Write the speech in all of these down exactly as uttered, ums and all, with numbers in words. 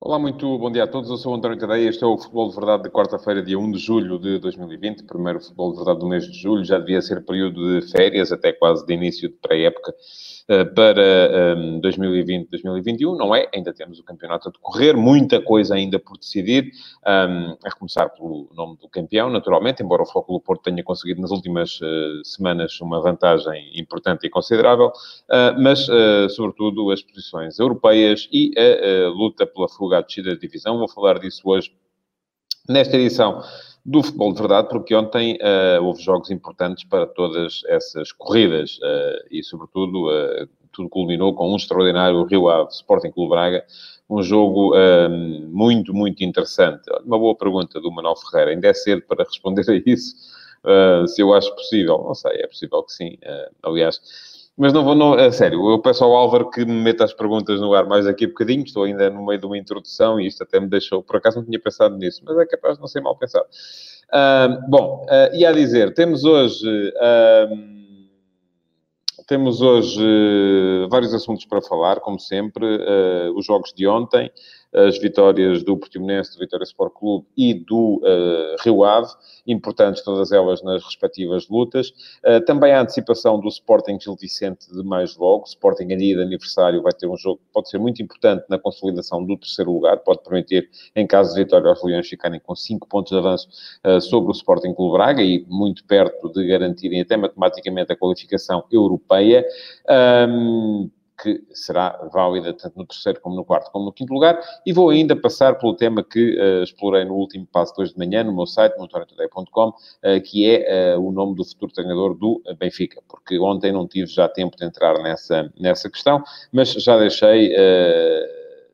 Olá, muito bom dia a todos. Eu sou o António Tadeia e este é o Futebol de Verdade de quarta-feira, dia um de julho de dois mil e vinte. Primeiro Futebol de Verdade do mês de julho. Já devia ser período de férias, até quase de início de pré-época, para dois mil e vinte, dois mil e vinte e um, não é? Ainda temos o campeonato a decorrer, muita coisa ainda por decidir, a começar pelo nome do campeão, naturalmente, embora o Futebol do Porto tenha conseguido nas últimas semanas uma vantagem importante e considerável, mas, sobretudo, as posições europeias e a luta pela fuga à descida de divisão. Vou falar disso hoje, nesta edição do Futebol de Verdade, porque ontem uh, houve jogos importantes para todas essas corridas uh, e, sobretudo, uh, tudo culminou com um extraordinário Rio Ave Sporting Clube Braga, um jogo um, muito, muito interessante. Uma boa pergunta do Manuel Ferreira, ainda é cedo para responder a isso, uh, se eu acho possível, não sei, é possível que sim, uh, aliás... Mas não vou, não, a sério, eu peço ao Álvaro que me meta as perguntas no ar mais daqui a bocadinho, estou ainda no meio de uma introdução e isto até me deixou, por acaso não tinha pensado nisso, mas é capaz de não ser mal pensado. Uh, bom, uh, e a dizer, temos hoje, uh, temos hoje uh, vários assuntos para falar, como sempre, uh, os jogos de ontem, as vitórias do Portimonense, do Vitória Sport Clube e do uh, Rio Ave, importantes todas elas nas respectivas lutas. Uh, também a antecipação do Sporting Gil Vicente de mais logo. O Sporting, a dia de aniversário, vai ter um jogo que pode ser muito importante na consolidação do terceiro lugar, pode permitir, em caso de vitória, aos Leões ficarem com cinco pontos de avanço uh, sobre o Sporting Clube Braga e muito perto de garantirem até matematicamente a qualificação europeia. Um, que será válida tanto no terceiro como no quarto como no quinto lugar, e vou ainda passar pelo tema que uh, explorei no último passo de hoje de manhã, no meu site, no antonio tadeia ponto com, uh, que é uh, o nome do futuro treinador do Benfica, porque ontem não tive já tempo de entrar nessa, nessa questão, mas já deixei uh,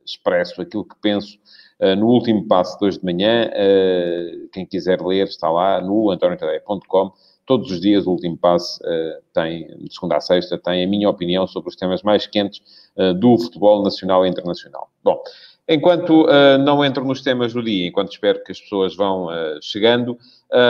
expresso aquilo que penso Uh, no último passo de hoje de manhã. Uh, quem quiser ler está lá no antonio tadeia ponto com. Todos os dias o último passo uh, tem, de segunda a sexta, tem a minha opinião sobre os temas mais quentes uh, do futebol nacional e internacional. Bom, enquanto uh, não entro nos temas do dia, enquanto espero que as pessoas vão uh, chegando,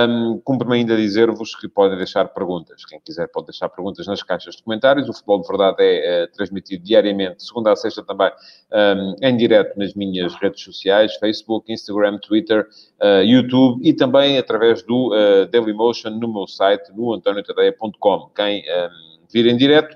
um, cumpre-me ainda dizer-vos que podem deixar perguntas. Quem quiser pode deixar perguntas nas caixas de comentários. O Futebol de Verdade é uh, transmitido diariamente, segunda a sexta também, um, em direto nas minhas redes sociais, Facebook, Instagram, Twitter, uh, YouTube e também através do uh, Dailymotion no meu site, no antonio tadeia ponto com. Quem um, vir em direto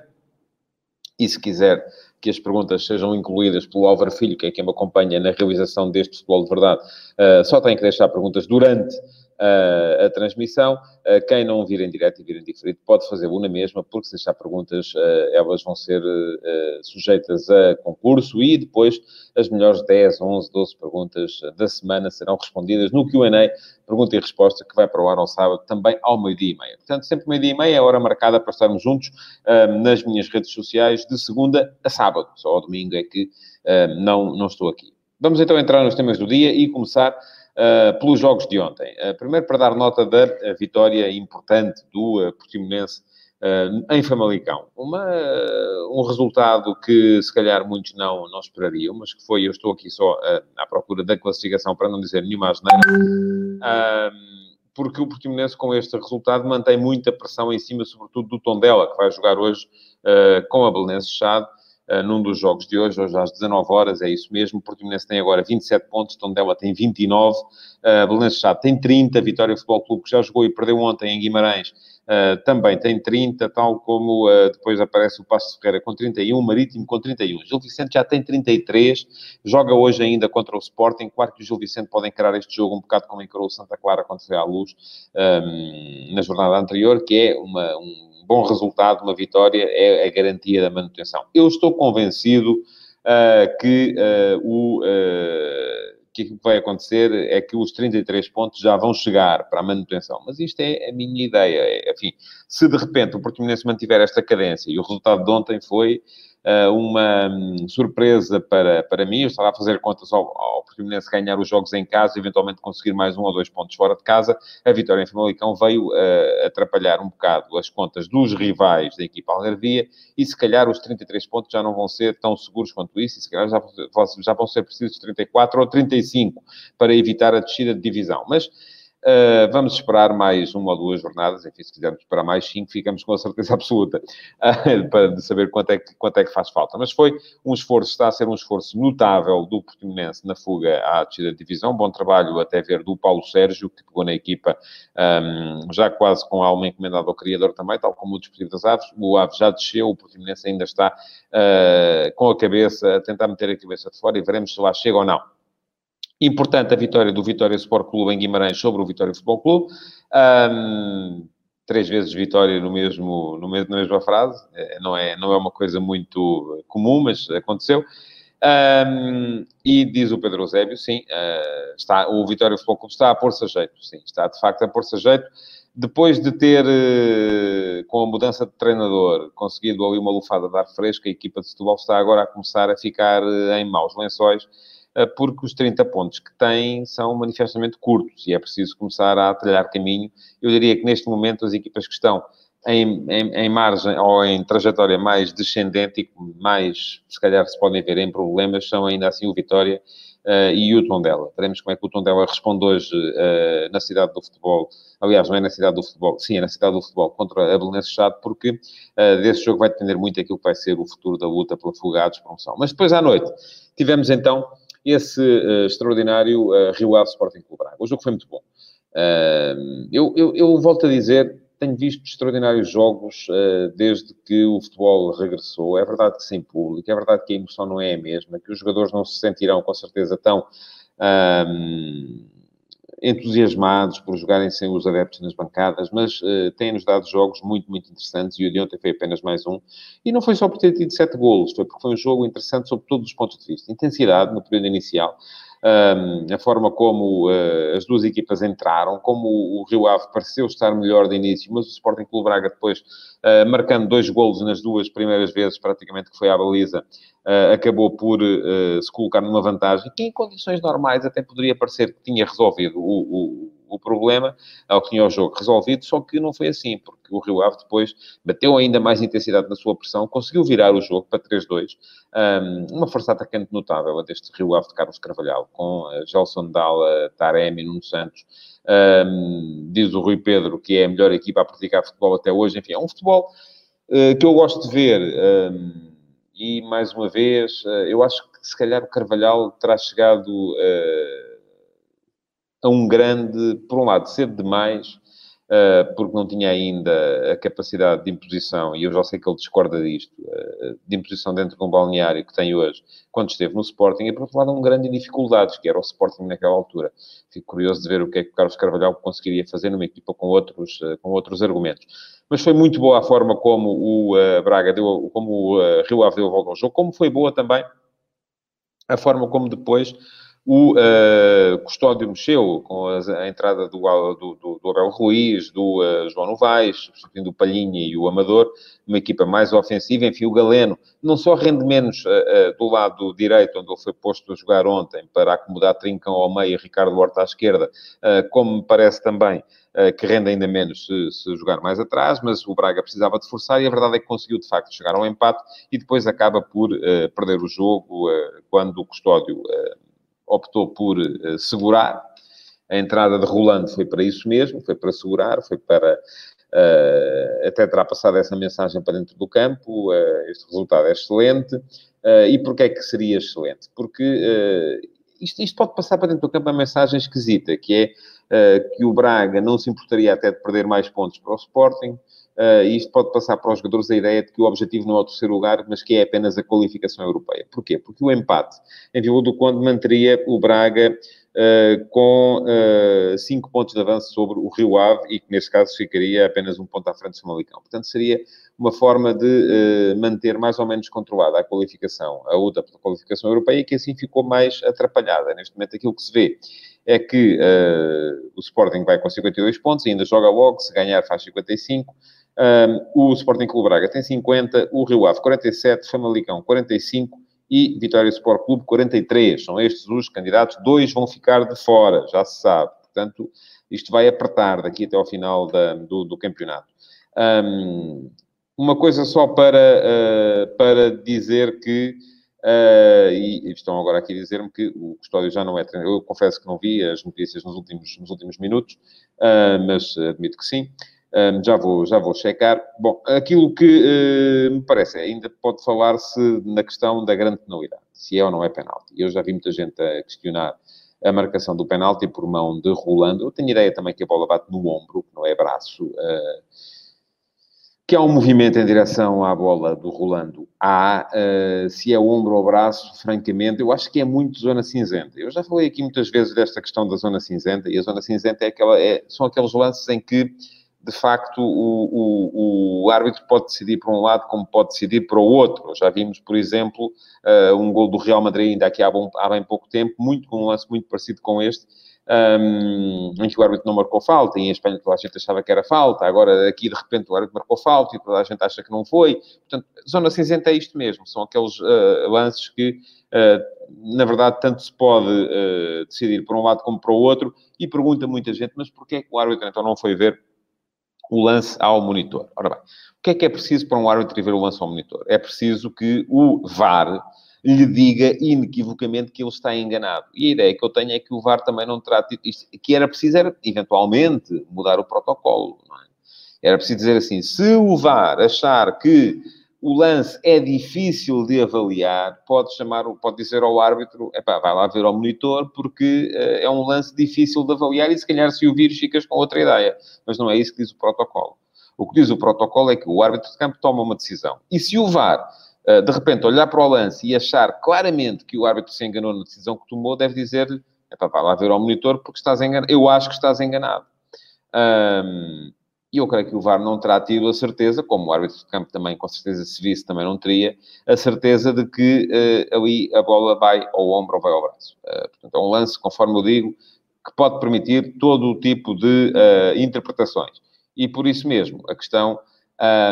e se quiser que as perguntas sejam incluídas pelo Álvaro Filho, que é quem me acompanha na realização deste Futebol de Verdade, uh, só tem que deixar perguntas durante uh, a transmissão. Uh, quem não vir em direto e vir em diferido pode fazê-lo na mesma, porque se deixar perguntas, uh, elas vão ser uh, sujeitas a concurso e depois as melhores dez, onze, doze perguntas da semana serão respondidas no Q e A, pergunta e resposta, que vai para o ar ao sábado, também ao meio-dia e meia. Portanto, sempre meio-dia e meia é a hora marcada para estarmos juntos uh, nas minhas redes sociais de segunda a sábado. Só ao domingo é que uh, não, não estou aqui. Vamos então entrar nos temas do dia e começar uh, pelos jogos de ontem. Uh, primeiro, para dar nota da vitória importante do uh, Portimonense uh, em Famalicão. Uma, uh, um resultado que, se calhar, muitos não, não esperariam, mas que foi, eu estou aqui só uh, à procura da classificação, para não dizer nenhuma asneira, uh, porque o Portimonense, com este resultado, mantém muita pressão em cima, sobretudo do Tondela, que vai jogar hoje uh, com a Belenenses S A D. Uh, num dos jogos de hoje, hoje às dezanove horas, é isso mesmo. O Portimonense tem agora vinte e sete pontos, Tondela tem vinte e nove, uh, Belenenses S A D tem trinta, Vitória Futebol Clube, que já jogou e perdeu ontem em Guimarães, uh, também tem trinta, tal como uh, depois aparece o Paços de Ferreira com trinta e um, Marítimo com trinta e um. Gil Vicente já tem trinta e três, joga hoje ainda contra o Sporting. Claro que o Gil Vicente pode encarar este jogo um bocado como encarou o Santa Clara quando foi à Luz um, na jornada anterior, que é uma... Um, bom resultado, uma vitória, é a garantia da manutenção. Eu estou convencido uh, que uh, o uh, que vai acontecer é que os trinta e três pontos já vão chegar para a manutenção. Mas isto é a minha ideia. É, enfim, se de repente o Portimonense mantiver esta cadência, e o resultado de ontem foi uh, uma um, surpresa para, para mim, eu estava a fazer contas ao, ao Portimonense ganhar os jogos em casa, eventualmente conseguir mais um ou dois pontos fora de casa. A vitória em Famalicão veio uh, atrapalhar um bocado as contas dos rivais da equipa algarvia e, se calhar, os trinta e três pontos já não vão ser tão seguros quanto isso e, se calhar, já, já vão ser precisos trinta e quatro ou trinta e cinco para evitar a descida de divisão. Mas Uh, vamos esperar mais uma ou duas jornadas, enfim, se quisermos esperar mais cinco, ficamos com a certeza absoluta uh, de saber quanto é, que, quanto é que faz falta. Mas foi um esforço, está a ser um esforço notável do Portimonense na fuga à descida de divisão. Bom trabalho até ver do Paulo Sérgio, que pegou na equipa um, já quase com a alma encomendada ao Criador também, tal como o Desportivo das Aves. O Ave já desceu, o Portimonense ainda está uh, com a cabeça, a tentar meter a cabeça de fora e veremos se lá chega ou não. Importante a vitória do Vitória Sport Clube em Guimarães sobre o Vitória Futebol Clube. Um, três vezes vitória no mesmo, no mesmo, na mesma frase. Não é, não é uma coisa muito comum, mas aconteceu. Um, e diz o Pedro Eusébio, sim, uh, está, o Vitória Futebol Clube está a pôr-se a jeito. Sim, está de facto a pôr-se a jeito. Depois de ter, com a mudança de treinador, conseguido ali uma lufada de ar fresco, a equipa de Setúbal está agora a começar a ficar em maus lençóis, porque os trinta pontos que têm são manifestamente curtos e é preciso começar a trilhar caminho. Eu diria que neste momento as equipas que estão em, em, em margem ou em trajetória mais descendente e mais, se calhar, se podem ver em problemas, são ainda assim o Vitória uh, e o Tondela. Veremos como é que o Tondela responde hoje uh, na cidade do futebol. Aliás, não é na cidade do futebol, sim, é na cidade do futebol contra a Belenenses S A D, porque uh, desse jogo vai depender muito aquilo que vai ser o futuro da luta pela fuga à despromoção. Mas depois à noite tivemos então esse uh, extraordinário uh, Rio Ave Sporting Clube Braga. O jogo foi muito bom. Uh, eu, eu, eu volto a dizer, tenho visto extraordinários jogos uh, desde que o futebol regressou. É verdade que sem público, é verdade que a emoção não é a mesma, que os jogadores não se sentirão com certeza tão uh, entusiasmados por jogarem sem os adeptos nas bancadas, mas uh, têm-nos dado jogos muito, muito interessantes, e o de ontem foi apenas mais um. E não foi só por ter tido sete golos, foi porque foi um jogo interessante sob todos os pontos de vista. Intensidade no período inicial, um, a forma como uh, as duas equipas entraram, como o Rio Ave pareceu estar melhor de início, mas o Sporting Clube Braga depois, uh, marcando dois golos nas duas primeiras vezes, praticamente que foi à baliza, uh, acabou por uh, se colocar numa vantagem, que em condições normais até poderia parecer que tinha resolvido o, o, o problema, ao que tinha o jogo resolvido, só que não foi assim, porque o Rio Ave depois bateu ainda mais intensidade na sua pressão, conseguiu virar o jogo para três dois, um, uma força atacante notável a deste Rio Ave de Carlos Carvalhal, com Gelson Taremi, Nuno Santos. Um, diz o Rui Pedro que é a melhor equipa a praticar futebol até hoje. Enfim, é um futebol uh, que eu gosto de ver, um, e mais uma vez, uh, eu acho que se calhar o Carvalhal terá chegado Uh, a um grande, por um lado, cedo demais, uh, porque não tinha ainda a capacidade de imposição, e eu já sei que ele discorda disto, uh, de imposição dentro de um balneário que tem hoje, quando esteve no Sporting, e por outro lado, um grande em dificuldades, que era o Sporting naquela altura. Fico curioso de ver o que é que o Carlos Carvalhal conseguiria fazer numa equipa com outros, uh, com outros argumentos. Mas foi muito boa a forma como o uh, Braga deu, como o uh, Rio Ave deu a volta ao jogo, como foi boa também a forma como depois o uh, Custódio mexeu com a, a entrada do, do, do, do Abel Ruiz, do uh, João Novaes, substituindo o Palhinha e o Amador, uma equipa mais ofensiva. Enfim, o Galeno não só rende menos uh, uh, do lado direito, onde ele foi posto a jogar ontem, para acomodar Trincão ao meio e Ricardo Horta à esquerda, uh, como me parece também uh, que rende ainda menos se, se jogar mais atrás, mas o Braga precisava de forçar, e a verdade é que conseguiu, de facto, chegar ao empate, e depois acaba por uh, perder o jogo uh, quando o Custódio Uh, optou por uh, segurar. A entrada de Rolando foi para isso mesmo, foi para segurar, foi para uh, até terá passado essa mensagem para dentro do campo. Uh, este resultado é excelente. Uh, e porquê é que seria excelente? Porque uh, isto, isto pode passar para dentro do campo uma mensagem esquisita, que é uh, que o Braga não se importaria até de perder mais pontos para o Sporting. Uh, e isto pode passar para os jogadores a ideia de que o objetivo não é o terceiro lugar, mas que é apenas a qualificação europeia. Porquê? Porque o empate em Vila do Conde manteria o Braga uh, com cinco uh, pontos de avanço sobre o Rio Ave, e que neste caso ficaria apenas um ponto à frente do Famalicão. Portanto, seria uma forma de uh, manter mais ou menos controlada a qualificação, a luta pela qualificação europeia, que assim ficou mais atrapalhada. Neste momento, aquilo que se vê é que uh, o Sporting vai com cinquenta e dois pontos e ainda joga logo, se ganhar faz cinquenta e cinco. Um, o Sporting Clube Braga tem cinquenta, o Rio Ave quarenta e sete, Famalicão quarenta e cinco e Vitória Sport Clube quarenta e três. São estes os candidatos. Dois vão ficar de fora, já se sabe. Portanto, isto vai apertar daqui até ao final da, do, do campeonato. Um, uma coisa só para, uh, para dizer que Uh, e, e estão agora aqui a dizer-me que o Custódio já não é treinador. Eu confesso que não vi as notícias nos últimos, nos últimos minutos, uh, mas admito que sim. Um, já, vou, já vou checar. Bom, aquilo que uh, me parece, ainda pode falar-se na questão da grande penalidade, se é ou não é penalti. Eu já vi muita gente a questionar a marcação do penalti por mão de Rolando. Eu tenho ideia também que a bola bate no ombro, que não é braço, uh, que há um movimento em direção à bola do Rolando. Há, uh, se é ombro ou braço, francamente, eu acho que é muito zona cinzenta. Eu já falei aqui muitas vezes desta questão da zona cinzenta, e a zona cinzenta é aquela, é, são aqueles lances em que de facto, o, o, o árbitro pode decidir para um lado como pode decidir para o outro. Já vimos, por exemplo, uh, um gol do Real Madrid ainda aqui há, bom, há bem pouco tempo, muito, um lance muito parecido com este, um, em que o árbitro não marcou falta, e em Espanha toda a gente achava que era falta, agora aqui de repente o árbitro marcou falta e toda a gente acha que não foi. Portanto, zona cinzenta é isto mesmo, são aqueles uh, lances que, uh, na verdade, tanto se pode uh, decidir para um lado como para o outro, e pergunta muita gente, mas porquê é que o árbitro então não foi ver o lance ao monitor? Ora bem, o que é que é preciso para um árbitro ver o lance ao monitor? É preciso que o V A R lhe diga inequivocamente que ele está enganado. E a ideia que eu tenho é que o V A R também não terá tido isto. Que era preciso, era, eventualmente, mudar o protocolo, não é? Era preciso dizer assim, se o V A R achar que o lance é difícil de avaliar, pode chamar, pode dizer ao árbitro, epá, vai lá ver ao monitor, porque uh, é um lance difícil de avaliar e, se calhar, se o vires, ficas com outra ideia. Mas não é isso que diz o protocolo. O que diz o protocolo é que o árbitro de campo toma uma decisão. E se o V A R, uh, de repente, olhar para o lance e achar claramente que o árbitro se enganou na decisão que tomou, deve dizer-lhe, epá, vai lá ver ao monitor, porque estás enganado. Eu acho que estás enganado. Um... E eu creio que o V A R não terá tido a certeza, como o árbitro de campo também, com certeza, se visse, também não teria, a certeza de que uh, ali a bola vai ao ombro ou vai ao braço. Uh, portanto, é um lance, conforme eu digo, que pode permitir todo o tipo de uh, interpretações. E por isso mesmo, a questão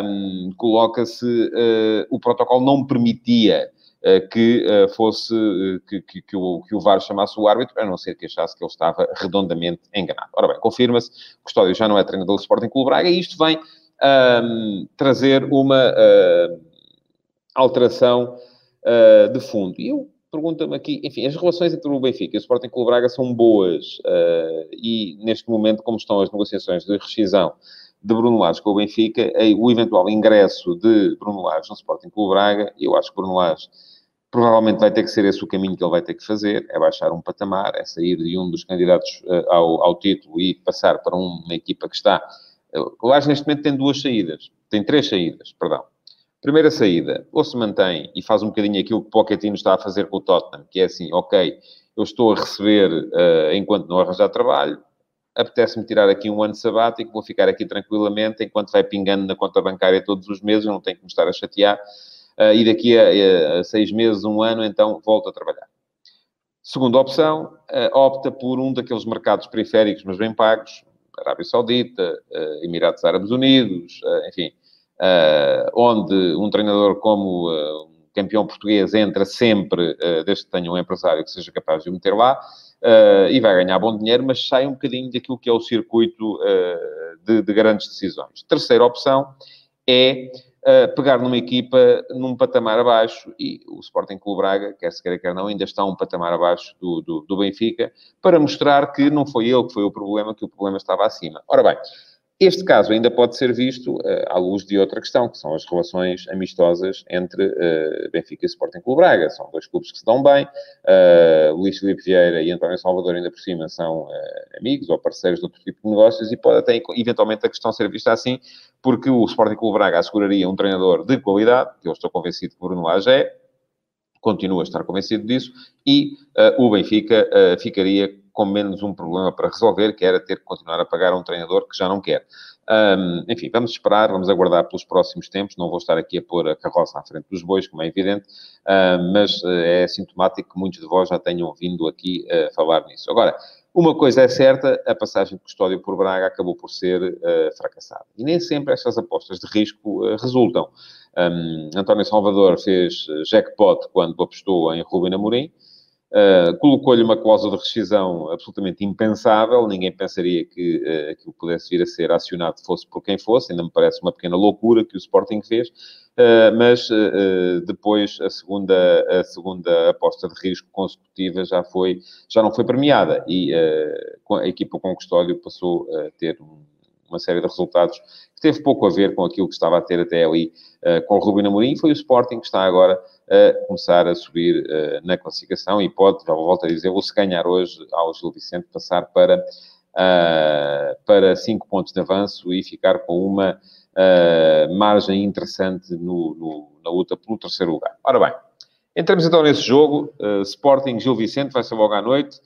um, coloca-se... Uh, o protocolo não permitia uh, que uh, fosse... Uh, que, que, que, o, que o V A R chamasse o árbitro, a não ser que achasse que ele estava redondamente enganado. Ora bem, confirma-se, Custódio já não é treinador do Sporting Clube Braga, e isto vem um, trazer uma uh, alteração uh, de fundo. E eu pergunto-me aqui, enfim, as relações entre o Benfica e o Sporting Clube Braga são boas, uh, e neste momento, como estão as negociações de rescisão de Bruno Lage com o Benfica, o eventual ingresso de Bruno Lage no Sporting Clube Braga, eu acho que Bruno Lage provavelmente vai ter que ser esse o caminho que ele vai ter que fazer, é baixar um patamar, é sair de um dos candidatos uh, ao, ao título e passar para uma equipa que está... O Lage neste momento tem duas saídas, tem três saídas, perdão. Primeira saída, ou se mantém e faz um bocadinho aquilo que o Pochettino está a fazer com o Tottenham, que é assim, ok, eu estou a receber uh, enquanto não arranjar trabalho, apetece-me tirar aqui um ano sabático, vou ficar aqui tranquilamente, enquanto vai pingando na conta bancária todos os meses, eu não tenho que me estar a chatear, uh, e daqui a, a seis meses, um ano, então volto a trabalhar. Segunda opção, uh, opta por um daqueles mercados periféricos, mas bem pagos, Arábia Saudita, uh, Emirados Árabes Unidos, uh, enfim, uh, onde um treinador como uh, um campeão português entra sempre, uh, desde que tenha um empresário que seja capaz de o meter lá, Uh, e vai ganhar bom dinheiro, mas sai um bocadinho daquilo que é o circuito uh, de, de grandes decisões. Terceira opção é uh, pegar numa equipa num patamar abaixo, e o Sporting Clube Braga, quer se queira, quer não, ainda está um patamar abaixo do, do, do Benfica, para mostrar que não foi ele que foi o problema, que o problema estava acima. Ora bem, este caso ainda pode ser visto uh, à luz de outra questão, que são as relações amistosas entre uh, Benfica e Sporting Clube Braga. São dois clubes que se dão bem. Uh, Luís Filipe Vieira e António Salvador, ainda por cima, são uh, amigos ou parceiros de outro tipo de negócios, e pode até, eventualmente, a questão ser vista assim, porque o Sporting Clube Braga asseguraria um treinador de qualidade, que eu estou convencido que Bruno Lage é, continuo a estar convencido disso, e uh, o Benfica uh, ficaria com menos um problema para resolver, que era ter que continuar a pagar a um treinador que já não quer. Um, enfim, vamos esperar, vamos aguardar pelos próximos tempos, não vou estar aqui a pôr a carroça à frente dos bois, como é evidente, uh, mas uh, é sintomático que muitos de vós já tenham vindo aqui uh, falar nisso. Agora, uma coisa é certa, a passagem de Custódio por Braga acabou por ser uh, fracassada. E nem sempre estas apostas de risco uh, resultam. Um, António Salvador fez jackpot quando apostou em Ruben Amorim. Uh, colocou-lhe uma cláusula de rescisão absolutamente impensável, ninguém pensaria que uh, aquilo pudesse vir a ser acionado fosse por quem fosse, ainda me parece uma pequena loucura que o Sporting fez, uh, mas uh, depois a segunda, a segunda aposta de risco consecutiva já, foi, já não foi premiada e uh, a equipa com o Custódio passou a ter um uma série de resultados que teve pouco a ver com aquilo que estava a ter até ali uh, com o Ruben Amorim. Foi o Sporting que está agora a começar a subir uh, na classificação e pode, já volto a dizer, se ganhar hoje ao Gil Vicente, passar para, uh, para cinco pontos de avanço e ficar com uma uh, margem interessante no, no, na luta pelo terceiro lugar. Ora bem, entramos então nesse jogo. Uh, Sporting-Gil Vicente vai ser logo à noite.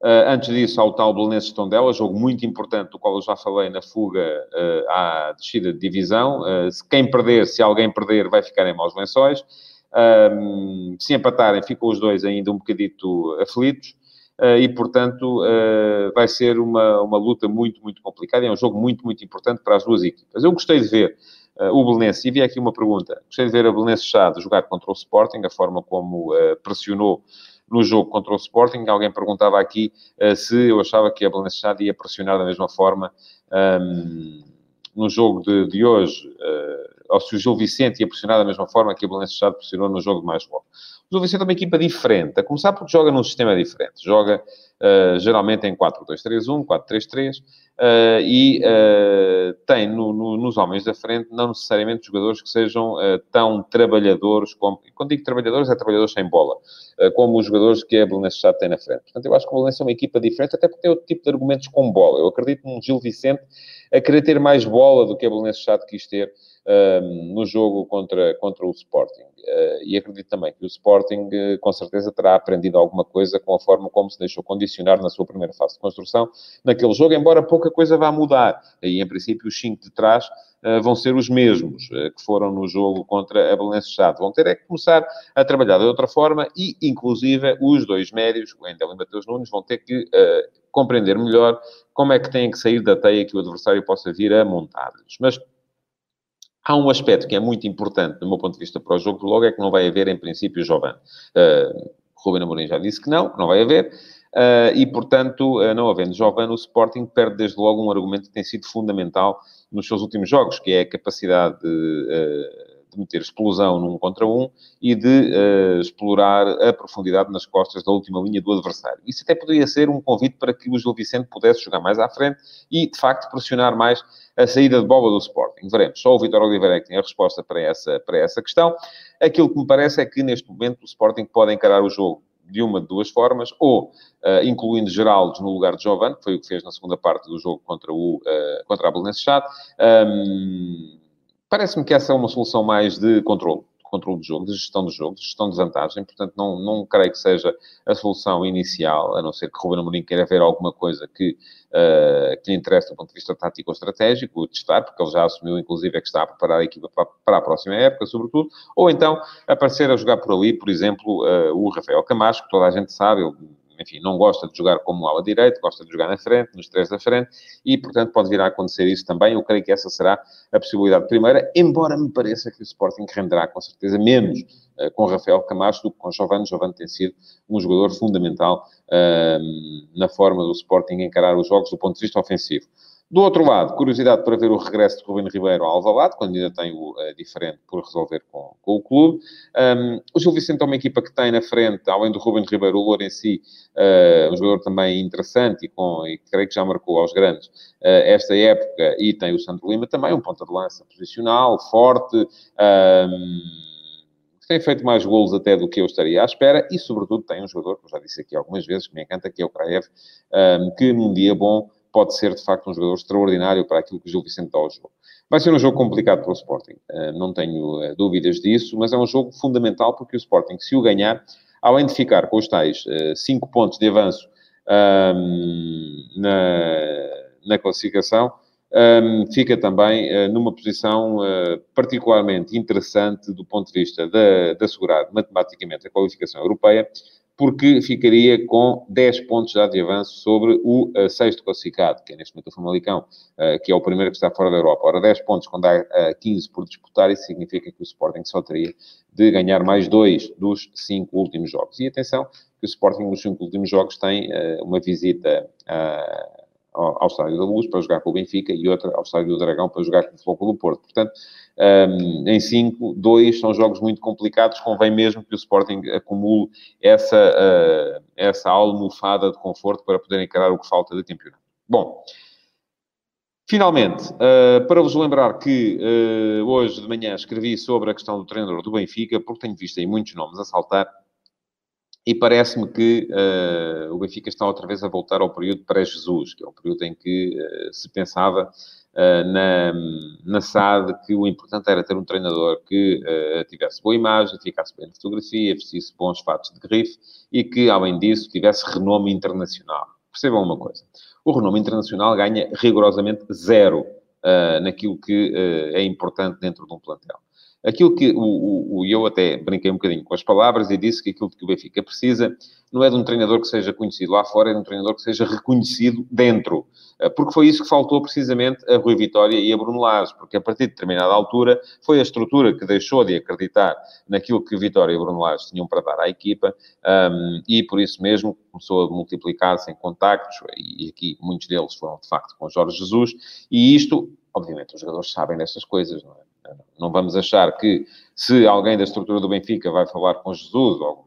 Uh, antes disso, há o tal Belenenses Tondela, jogo muito importante, do qual eu já falei na fuga uh, à descida de divisão. Uh, se quem perder, se alguém perder, vai ficar em maus lençóis. Uh, se empatarem, ficam os dois ainda um bocadito aflitos. Uh, e, portanto, uh, vai ser uma, uma luta muito, muito complicada. É um jogo muito, muito importante para as duas equipas. Eu gostei de ver uh, o Belenenses, e vi aqui uma pergunta. Gostei de ver a Belenenses S A D jogar contra o Sporting, a forma como uh, pressionou no jogo contra o Sporting. Alguém perguntava aqui uh, se eu achava que a Belenenses S A D ia pressionar da mesma forma um, no jogo de, de hoje, uh, ou se o Gil Vicente ia pressionar da mesma forma que a Belenenses S A D pressionou no jogo de mais logo. O Gil Vicente é uma equipa diferente, a começar porque joga num sistema diferente. Joga uh, geralmente em quatro dois três um, quatro três três, uh, e uh, tem no, no, nos homens da frente não necessariamente jogadores que sejam uh, tão trabalhadores como... Quando digo trabalhadores, é trabalhadores sem bola, uh, como os jogadores que a Belenenses S A D tem na frente. Portanto, eu acho que a Belenenses é uma equipa diferente, até porque tem outro tipo de argumentos com bola. Eu acredito num Gil Vicente a querer ter mais bola do que a Belenenses S A D quis ter Um, no jogo contra, contra o Sporting. Uh, e acredito também que o Sporting, uh, com certeza, terá aprendido alguma coisa com a forma como se deixou condicionar na sua primeira fase de construção naquele jogo, embora pouca coisa vá mudar. E, em princípio, os cinco de trás uh, vão ser os mesmos uh, que foram no jogo contra a Belenenses S A D. Vão ter é que começar a trabalhar de outra forma e, inclusive, os dois médios, o Endel e Mateus Nunes, vão ter que uh, compreender melhor como é que têm que sair da teia que o adversário possa vir a montar-lhes. Mas há um aspecto que é muito importante, do meu ponto de vista, para o jogo de logo, é que não vai haver, em princípio, Jovan. Uh, Ruben Amorim já disse que não, que não vai haver. Uh, e, portanto, uh, não havendo Jovan, o Sporting perde desde logo um argumento que tem sido fundamental nos seus últimos jogos, que é a capacidade de, uh, de meter explosão num contra um e de uh, explorar a profundidade nas costas da última linha do adversário. Isso até poderia ser um convite para que o Gil Vicente pudesse jogar mais à frente e, de facto, pressionar mais a saída de bola do Sporting. Veremos. Só o Vítor Oliveira é que tem a resposta para essa, para essa questão. Aquilo que me parece é que, neste momento, o Sporting pode encarar o jogo de uma de duas formas, ou uh, incluindo Geraldes no lugar de Jovan, que foi o que fez na segunda parte do jogo contra, o, uh, contra a Belenenses S A D. Um, parece-me que essa é uma solução mais de controlo. Controle do jogo, de gestão do jogo, de gestão de vantagem. Portanto, não, não creio que seja a solução inicial, a não ser que Ruben Amorim queira ver alguma coisa que, uh, que lhe interesse do ponto de vista tático ou estratégico, testar, porque ele já assumiu, inclusive, é que está a preparar a equipa para, para a próxima época, sobretudo. Ou então, aparecer a jogar por ali, por exemplo, uh, o Rafael Camacho, que toda a gente sabe, ele, enfim, não gosta de jogar como ala direito, gosta de jogar na frente, nos três da frente, e, portanto, pode vir a acontecer isso também. Eu creio que essa será a possibilidade primeira, embora me pareça que o Sporting renderá, com certeza, menos uh, com Rafael Camacho do que com Jovan. Jovan tem sido um jogador fundamental uh, na forma do Sporting encarar os jogos do ponto de vista ofensivo. Do outro lado, curiosidade para ver o regresso de Ruben Ribeiro ao Alvalade, quando ainda tem o uh, diferente por resolver com, com o clube. Um, o Gil Vicente é uma equipa que tem na frente, além do Ruben Ribeiro, o Lourençi, uh, um jogador também interessante e, com, e creio que já marcou aos grandes uh, esta época. E tem o Sandro Lima também, um ponta de lança posicional, forte, um, tem feito mais golos até do que eu estaria à espera e, sobretudo, tem um jogador, que eu já disse aqui algumas vezes, que me encanta, que é o Kraev, um, que num dia bom pode ser, de facto, um jogador extraordinário para aquilo que o Gil Vicente dá ao jogo. Vai ser um jogo complicado para o Sporting, não tenho dúvidas disso, mas é um jogo fundamental porque o Sporting, se o ganhar, além de ficar com os tais cinco pontos de avanço um, na, na classificação, um, fica também uh, numa posição uh, particularmente interessante do ponto de vista de, de assegurar matematicamente a qualificação europeia, porque ficaria com dez pontos já de avanço sobre o uh, sexto classificado, que é neste momento o Famalicão, uh, que é o primeiro que está fora da Europa. Ora, dez pontos, quando há uh, quinze por disputar, isso significa que o Sporting só teria de ganhar mais dois dos cinco últimos jogos. E atenção, que o Sporting nos cinco últimos jogos tem uh, uma visita uh, ao Estádio da Luz para jogar com o Benfica e outra ao Estádio do Dragão para jogar com o Futebol Clube do Porto. Portanto, um, em cinco, dois, são jogos muito complicados. Convém mesmo que o Sporting acumule essa, uh, essa almofada de conforto para poder encarar o que falta de campeonato. Bom, finalmente, uh, para vos lembrar que uh, hoje de manhã escrevi sobre a questão do treinador do Benfica, porque tenho visto aí muitos nomes a saltar. E parece-me que uh, o Benfica está outra vez a voltar ao período pré-Jesus, que é um período em que uh, se pensava uh, na, na S A D que o importante era ter um treinador que uh, tivesse boa imagem, ficasse bem na fotografia, vestisse bons fatos de grife e que, além disso, tivesse renome internacional. Percebam uma coisa. O renome internacional ganha rigorosamente zero uh, naquilo que uh, é importante dentro de um plantel. Aquilo que o, o, o, eu até brinquei um bocadinho com as palavras e disse que aquilo que o Benfica precisa não é de um treinador que seja conhecido lá fora, é de um treinador que seja reconhecido dentro. Porque foi isso que faltou precisamente a Rui Vitória e a Bruno Lage, porque a partir de determinada altura foi a estrutura que deixou de acreditar naquilo que Vitória e Bruno Lage tinham para dar à equipa um, e por isso mesmo começou a multiplicar-se em contactos e aqui muitos deles foram de facto com Jorge Jesus e isto, obviamente, os jogadores sabem dessas coisas, não é? Não vamos achar que, se alguém da estrutura do Benfica vai falar com Jesus, ou com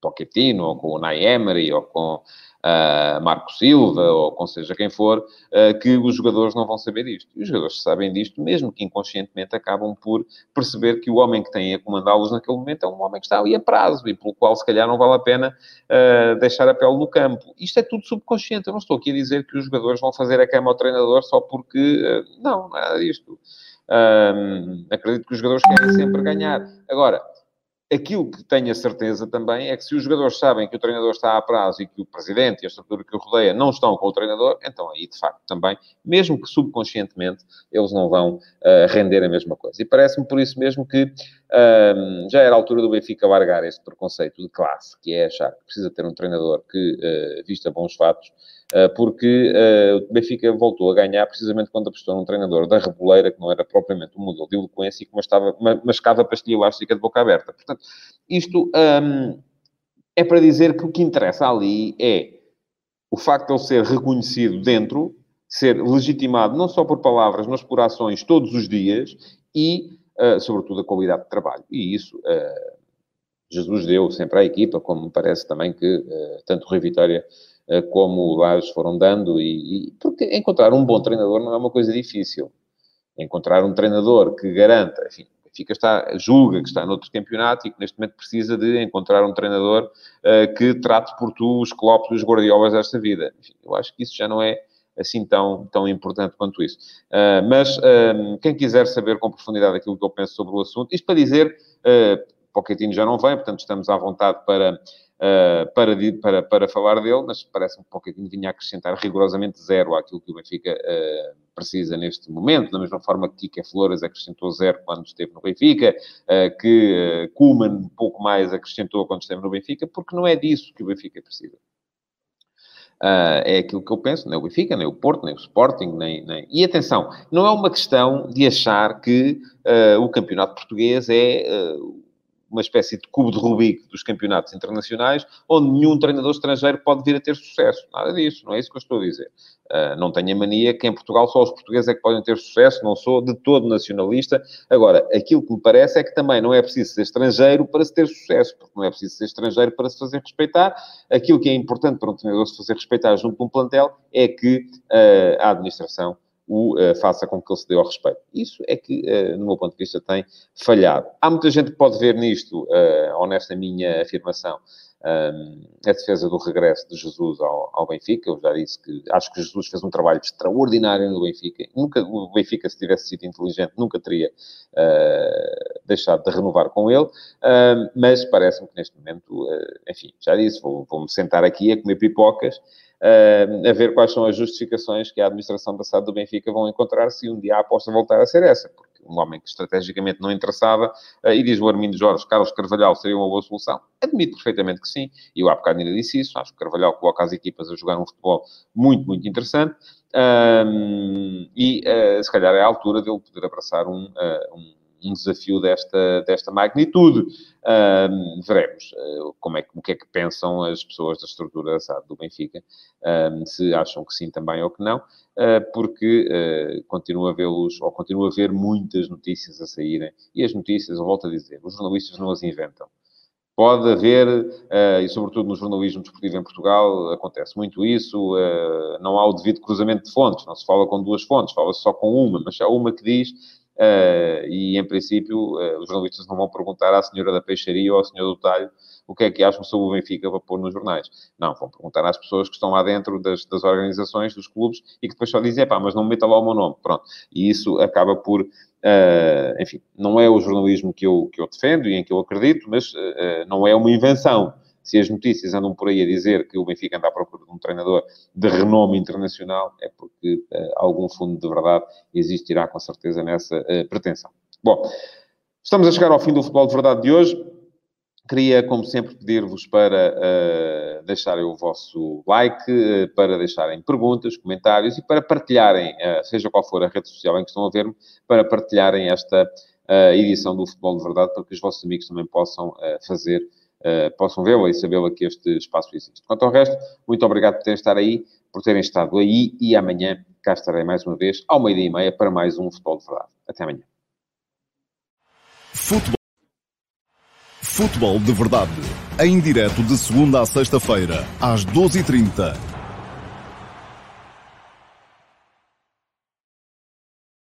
Pochettino, ou com o Unai Emery, ou com uh, Marco Silva, ou com seja quem for, uh, que os jogadores não vão saber disto. E os jogadores sabem disto, mesmo que inconscientemente acabam por perceber que o homem que tem a comandá-los naquele momento é um homem que está ali a prazo, e pelo qual, se calhar, não vale a pena uh, deixar a pele no campo. Isto é tudo subconsciente. Eu não estou aqui a dizer que os jogadores vão fazer a cama ao treinador só porque... Uh, não, nada disto. Um, acredito que os jogadores querem sempre ganhar. Agora, aquilo que tenho a certeza também é que se os jogadores sabem que o treinador está a prazo e que o presidente e a estrutura que o rodeia não estão com o treinador, então aí, de facto, também, mesmo que subconscientemente, eles não vão uh, render a mesma coisa. E parece-me por isso mesmo que uh, já era a altura do Benfica largar este preconceito de classe, que é achar que precisa ter um treinador que uh, vista bons fatos, porque uh, o Benfica voltou a ganhar precisamente quando apostou num treinador da Reboleira, que não era propriamente um modelo de eloquência, e estava mascava pastilha elástica de boca aberta. Portanto, isto um, é para dizer que o que interessa ali é o facto de ele ser reconhecido dentro, ser legitimado não só por palavras, mas por ações todos os dias e, uh, sobretudo, a qualidade de trabalho. E isso... Uh, Jesus deu sempre à equipa, como me parece também que uh, tanto o Rui Vitória uh, como o Lage foram dando. E, e, porque encontrar um bom treinador não é uma coisa difícil. Encontrar um treinador que garanta, enfim, fica, está, julga que está noutro campeonato e que neste momento precisa de encontrar um treinador uh, que trate por tu os Klopp e os Guardiolas desta vida. Enfim, eu acho que isso já não é assim tão, tão importante quanto isso. Uh, mas uh, quem quiser saber com profundidade aquilo que eu penso sobre o assunto, isto para dizer... Uh, Pochettino já não vem, portanto estamos à vontade para, uh, para, para, para falar dele, mas parece-me que Pochettino vinha acrescentar rigorosamente zero àquilo que o Benfica uh, precisa neste momento, da mesma forma que Kike Flores acrescentou zero quando esteve no Benfica, uh, que uh, Koeman um pouco mais acrescentou quando esteve no Benfica, porque não é disso que o Benfica precisa. Uh, é aquilo que eu penso, nem o Benfica, nem o Porto, nem o Sporting, nem... nem... E atenção, não é uma questão de achar que uh, o campeonato português é... Uh, uma espécie de cubo de Rubik dos campeonatos internacionais, onde nenhum treinador estrangeiro pode vir a ter sucesso. Nada disso, não é isso que eu estou a dizer. Uh, não tenho a mania que em Portugal só os portugueses é que podem ter sucesso, não sou de todo nacionalista. Agora, aquilo que me parece é que também não é preciso ser estrangeiro para se ter sucesso, porque não é preciso ser estrangeiro para se fazer respeitar. Aquilo que é importante para um treinador se fazer respeitar junto de um plantel é que uh, a administração o uh, faça com que ele se dê ao respeito. Isso é que, uh, no meu ponto de vista, tem falhado. Há muita gente que pode ver nisto, uh, ou nesta minha afirmação, um, a defesa do regresso de Jesus ao, ao Benfica. Eu já disse que acho que Jesus fez um trabalho extraordinário no Benfica. Nunca, o Benfica, se tivesse sido inteligente, nunca teria uh, deixado de renovar com ele. Uh, mas parece-me que neste momento, uh, enfim, já disse, vou, vou-me sentar aqui a comer pipocas, Uh, a ver quais são as justificações que a administração da S A D do Benfica vão encontrar se um dia a aposta voltar a ser essa, porque um homem que estrategicamente não interessava, e diz o Armindo Jorge, Carlos Carvalhal seria uma boa solução. Admito perfeitamente que sim, e eu há bocado ainda disse isso, acho que Carvalhal coloca as equipas a jogar um futebol muito, muito interessante, um, e uh, se calhar é a altura dele poder abraçar um, uh, um um desafio desta, desta magnitude. Um, veremos uh, como é, o que é que pensam as pessoas da estrutura S A D do Benfica, um, se acham que sim também ou que não, uh, porque uh, continuo a vê-los, ou continuo a ver muitas notícias a saírem. E as notícias, eu volto a dizer, os jornalistas não as inventam. Pode haver, uh, e sobretudo no jornalismo desportivo em Portugal, acontece muito isso, uh, não há o devido cruzamento de fontes, não se fala com duas fontes, fala-se só com uma, mas há uma que diz... Uh, e, em princípio, uh, os jornalistas não vão perguntar à senhora da peixaria ou ao senhor do talho o que é que acham sobre o Benfica para pôr nos jornais. Não, vão perguntar às pessoas que estão lá dentro das, das organizações, dos clubes, e que depois só dizem, pá, mas não meta lá o meu nome. Pronto. E isso acaba por... Uh, enfim, não é o jornalismo que eu, que eu defendo e em que eu acredito, mas uh, uh, não é uma invenção. Se as notícias andam por aí a dizer que o Benfica anda à procura de um treinador de renome internacional, é porque uh, algum fundo de verdade existirá, com certeza, nessa uh, pretensão. Bom, estamos a chegar ao fim do Futebol de Verdade de hoje. Queria, como sempre, pedir-vos para uh, deixarem o vosso like, uh, para deixarem perguntas, comentários e para partilharem, uh, seja qual for a rede social em que estão a ver-me, para partilharem esta uh, edição do Futebol de Verdade, para que os vossos amigos também possam uh, fazer Uh, possam vê-la e sabê-la que este espaço existe. Quanto ao resto, muito obrigado por terem estado aí, por terem estado aí, e amanhã cá estarei mais uma vez, ao meio-dia e meia, para mais um Futebol de Verdade. Até amanhã. Futebol, Futebol de Verdade, em direto de segunda a sexta-feira, às doze e trinta.